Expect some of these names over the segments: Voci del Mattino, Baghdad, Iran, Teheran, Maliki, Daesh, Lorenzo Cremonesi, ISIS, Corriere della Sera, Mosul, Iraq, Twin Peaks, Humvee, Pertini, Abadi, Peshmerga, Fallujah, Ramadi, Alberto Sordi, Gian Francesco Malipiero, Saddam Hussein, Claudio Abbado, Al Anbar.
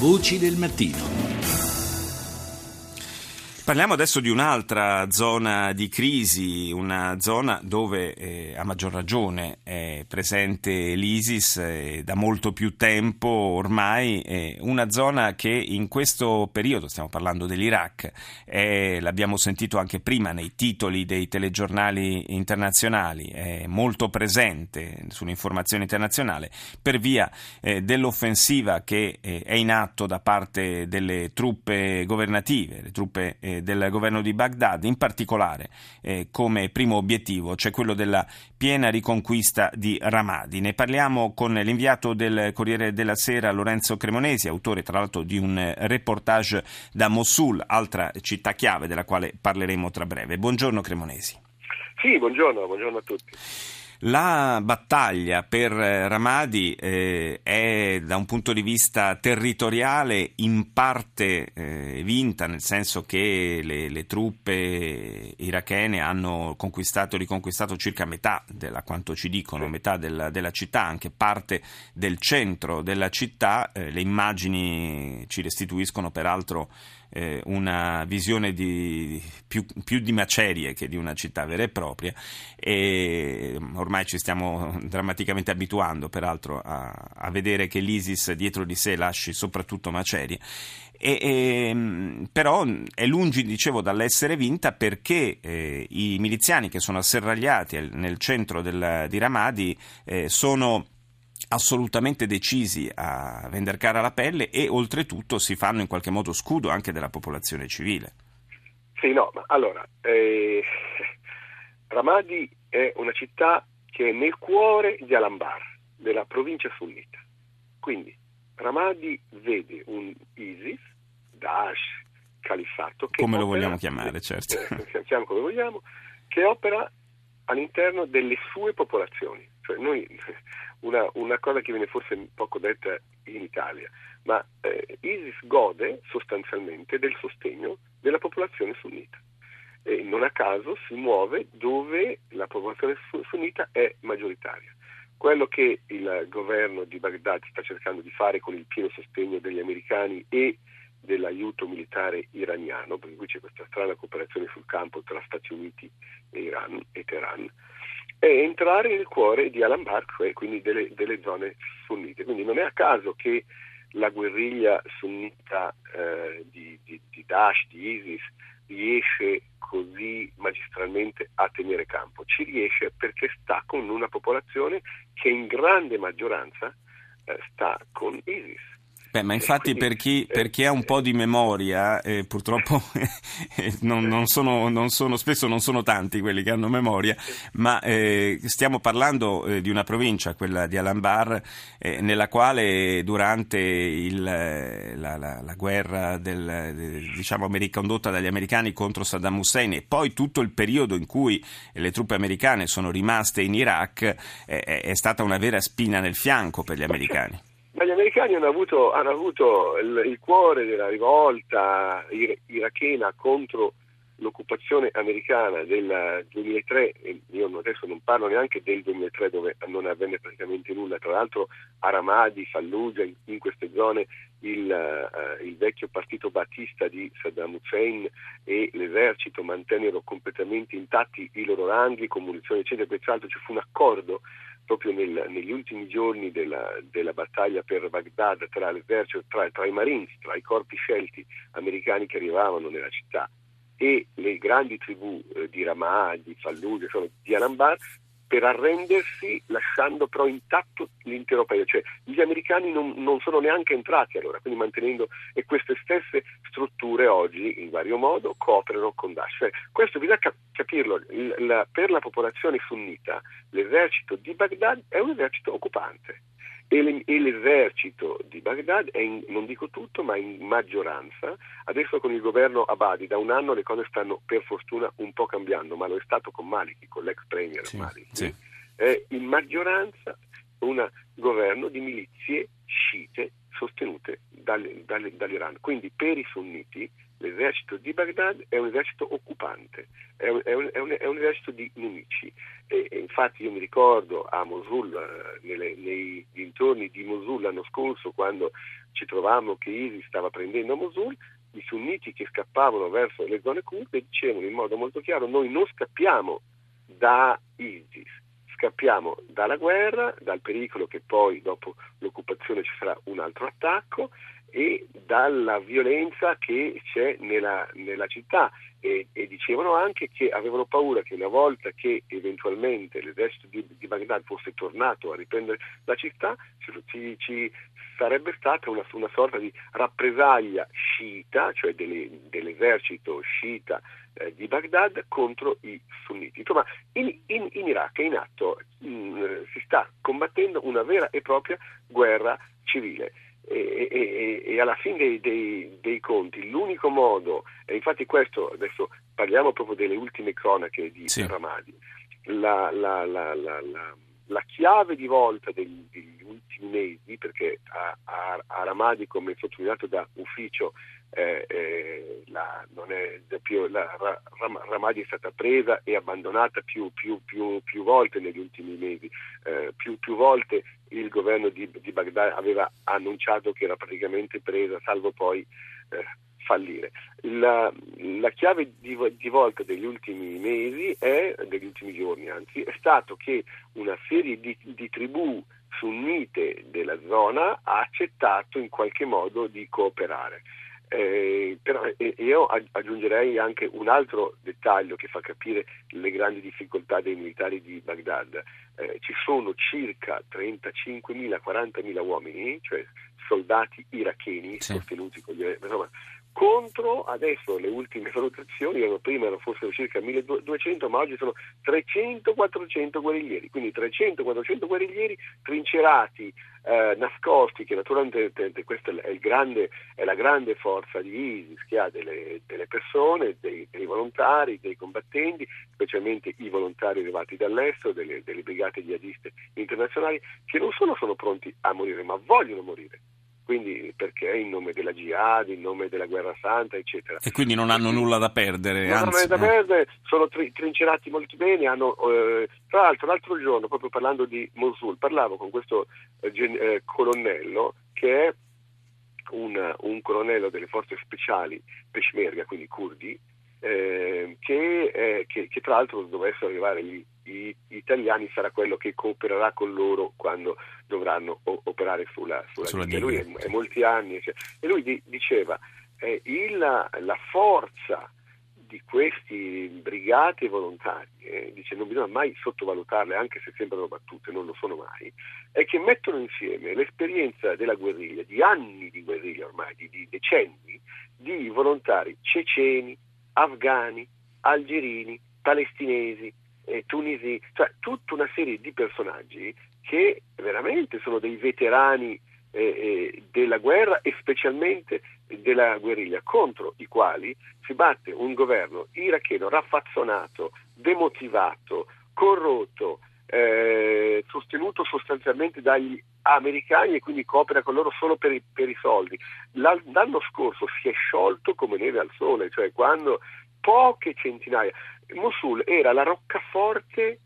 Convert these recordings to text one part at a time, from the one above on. Voci del mattino. Parliamo adesso di un'altra zona di crisi, una zona dove a maggior ragione è presente l'ISIS da molto più tempo ormai, una zona che in questo periodo, stiamo parlando dell'Iraq, l'abbiamo sentito anche prima nei titoli dei telegiornali internazionali, è molto presente sull'informazione internazionale per via dell'offensiva che è in atto da parte delle truppe governative, le truppe del governo di Baghdad. In particolare come primo obiettivo c'è quello della piena riconquista di Ramadi. Ne parliamo con l'inviato del Corriere della Sera Lorenzo Cremonesi, autore tra l'altro di un reportage da Mosul, altra città chiave della quale parleremo tra breve. Buongiorno Cremonesi. Sì, buongiorno a tutti. La battaglia per Ramadi è da un punto di vista territoriale in parte vinta, nel senso che le truppe irachene hanno riconquistato circa metà quanto ci dicono, metà della città, anche parte del centro della città. Le immagini ci restituiscono peraltro una visione più di macerie che di una città vera e propria, e ormai ci stiamo drammaticamente abituando peraltro a vedere che l'ISIS dietro di sé lasci soprattutto macerie, però è lungi, dicevo, dall'essere vinta, perché i miliziani che sono asserragliati nel centro di Ramadi sono assolutamente decisi a vender cara la pelle e oltretutto si fanno in qualche modo scudo anche della popolazione civile. Sì, no, ma allora Ramadi è una città che è nel cuore di Al Anbar, della provincia sunnita. Quindi Ramadi vede un ISIS, Daesh, califfato, che come opera, lo vogliamo chiamare, certo. Chiamiamo come vogliamo, che opera all'interno delle sue popolazioni. Cioè noi una cosa che viene forse poco detta in Italia, ma ISIS gode sostanzialmente del sostegno della popolazione sunnita e non a caso si muove dove la popolazione sunnita è maggioritaria. Quello che il governo di Baghdad sta cercando di fare con il pieno sostegno degli americani e dell'aiuto militare iraniano, perché qui c'è questa strana cooperazione sul campo tra Stati Uniti e Iran e Teheran, è entrare nel cuore di Al Anbar e quindi delle zone sunnite. Quindi non è a caso che la guerriglia sunnita di Daesh, di ISIS, riesce così magistralmente a tenere campo. Ci riesce perché sta con una popolazione che in grande maggioranza sta con ISIS. Beh, ma infatti per chi ha un po' di memoria, purtroppo non sono tanti quelli che hanno memoria, ma stiamo parlando di una provincia, quella di Al Anbar, nella quale durante la guerra condotta dagli americani contro Saddam Hussein e poi tutto il periodo in cui le truppe americane sono rimaste in Iraq è stata una vera spina nel fianco per gli americani. Ma gli americani hanno avuto il cuore della rivolta irachena contro l'occupazione americana del 2003, e io adesso non parlo neanche del 2003 dove non avvenne praticamente nulla. Tra l'altro a Ramadi, Fallujah, in queste zone il vecchio partito Battista di Saddam Hussein e l'esercito mantennero completamente intatti i loro ranghi con munizioni eccetera. Peraltro ci fu un accordo proprio negli ultimi giorni della battaglia per Baghdad tra l'esercito, tra i Marines, tra i corpi scelti americani che arrivavano nella città e le grandi tribù di Ramadi, Fallujah, di Al Anbar, per arrendersi, lasciando però intatto l'intero paese. Cioè gli americani non sono neanche entrati allora, quindi mantenendo, e queste stesse strutture oggi in vario modo cooperano con Daesh. Cioè, questo bisogna capirlo, per la popolazione sunnita l'esercito di Baghdad è un esercito occupante e l'esercito di Baghdad è non dico tutto, ma in maggioranza. Adesso con il governo Abadi da un anno le cose stanno per fortuna un po' cambiando, ma lo è stato con Maliki, con l'ex premier Maliki. Sì. È in maggioranza un governo di milizie sciite sostenute dall'Iran. Quindi per i sunniti L'esercito di Baghdad è un esercito occupante, è un esercito di nemici. E infatti io mi ricordo a Mosul, nei dintorni di Mosul l'anno scorso, quando ci trovavamo che ISIS stava prendendo a Mosul, i sunniti che scappavano verso le zone kurde dicevano in modo molto chiaro: noi non scappiamo da ISIS, scappiamo dalla guerra, dal pericolo che poi dopo l'occupazione ci sarà un altro attacco, e dalla violenza che c'è nella città, e dicevano anche che avevano paura che una volta che eventualmente l'esercito di Baghdad fosse tornato a riprendere la città ci sarebbe stata una sorta di rappresaglia sciita, cioè dell'esercito sciita di Baghdad contro i sunniti. Insomma, in Iraq è in atto, si sta combattendo una vera e propria guerra civile. E alla fine dei conti l'unico modo, e infatti questo, adesso parliamo proprio delle ultime cronache di Ramadi, la chiave di volta degli ultimi mesi, perché a Ramadi, come sottolineato da Ufficio, Ramadi è stata presa e abbandonata più volte negli ultimi mesi, più volte il governo di Baghdad aveva annunciato che era praticamente presa, salvo poi fallire. La chiave di volta degli ultimi mesi, degli ultimi giorni anzi, è stato che una serie di tribù sunnite della zona ha accettato in qualche modo di cooperare. Però io aggiungerei anche un altro dettaglio che fa capire le grandi difficoltà dei militari di Baghdad. Ci sono circa 35.000-40.000 uomini, cioè soldati iracheni sostenuti con gli contro, adesso le ultime valutazioni prima fossero circa 1.200, ma oggi sono 300-400 guerriglieri, quindi 300-400 guerriglieri trincerati, nascosti, che naturalmente questa è la grande forza di ISIS, che ha delle persone, dei volontari, dei combattenti, specialmente i volontari arrivati dall'estero, delle brigate jihadiste internazionali, che non solo sono pronti a morire, ma vogliono morire. Quindi perché in nome della jihad, in nome della guerra santa, eccetera. E quindi non hanno nulla da perdere. Non hanno nulla da perdere, sono trincerati molto bene. Tra l'altro, l'altro giorno, proprio parlando di Mosul, parlavo con questo colonnello che è un colonnello delle forze speciali Peshmerga, quindi curdi, che tra l'altro dovessero arrivare gli italiani, sarà quello che coopererà con loro quando dovranno operare sulla linea. Lui è molti anni, e lui diceva la forza di queste brigate volontarie, dice, non bisogna mai sottovalutarle, anche se sembrano battute, non lo sono mai, è che mettono insieme l'esperienza della guerriglia, di anni di guerriglia ormai, di decenni, di volontari ceceni, afghani, algerini, palestinesi, tunisi, cioè tutta una serie di personaggi che veramente sono dei veterani della guerra e specialmente della guerriglia, contro i quali si batte un governo iracheno raffazzonato, demotivato, corrotto, sostenuto sostanzialmente dagli americani, e quindi coopera con loro solo per i soldi. L'anno scorso si è sciolto come neve al sole, cioè quando poche centinaia, Mosul era la roccaforte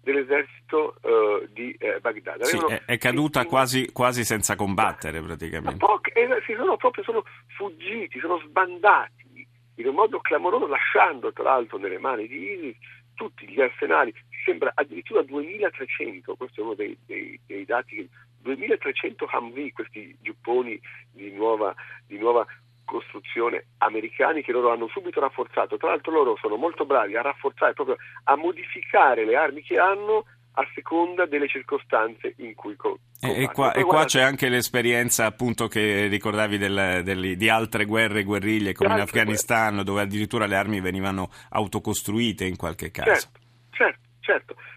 dell'esercito di Baghdad. È caduta quasi senza combattere praticamente. Sono fuggiti, sono sbandati in un modo clamoroso, lasciando tra l'altro nelle mani di ISIS tutti gli arsenali, sembra addirittura 2.300, questo è uno dei dati, 2.300 Humvee, questi giupponi di nuova costruzione americani, che loro hanno subito rafforzato. Tra l'altro loro sono molto bravi a rafforzare, proprio a modificare le armi che hanno a seconda delle circostanze in cui qua c'è anche l'esperienza, appunto, che ricordavi di altre guerriglie come in Afghanistan, dove addirittura le armi venivano autocostruite in qualche caso.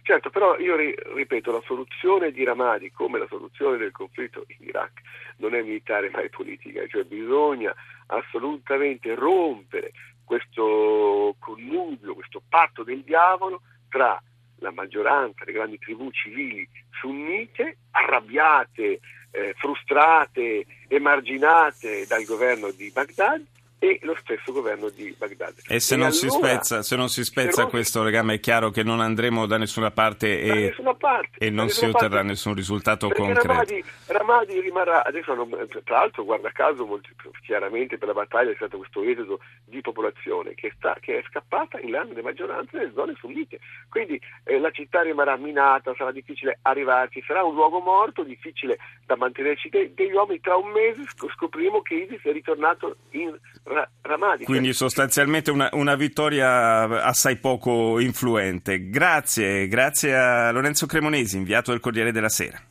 Certo, però io ripeto, la soluzione di Ramadi, come la soluzione del conflitto in Iraq, non è militare ma è politica, cioè bisogna assolutamente rompere questo connubio, questo patto del diavolo tra la maggioranza, le grandi tribù civili sunnite arrabbiate, frustrate, emarginate dal governo di Baghdad e lo stesso governo di Baghdad. E se non si spezza, questo legame, è chiaro che non andremo da nessuna parte e non si otterrà nessun risultato concreto. Ramadi rimarrà, adesso tra l'altro, guarda caso, molto chiaramente per la battaglia è stato questo esodo di popolazione che è scappata in là nelle maggioranze delle zone sunnite. Quindi la città rimarrà minata, sarà difficile arrivarci, sarà un luogo morto, difficile da mantenerci degli uomini. Tra un mese scopriremo che ISIS è ritornato in Ramadi. Quindi sostanzialmente una vittoria assai poco influente. Grazie a Lorenzo Cremonesi, inviato del Corriere della Sera.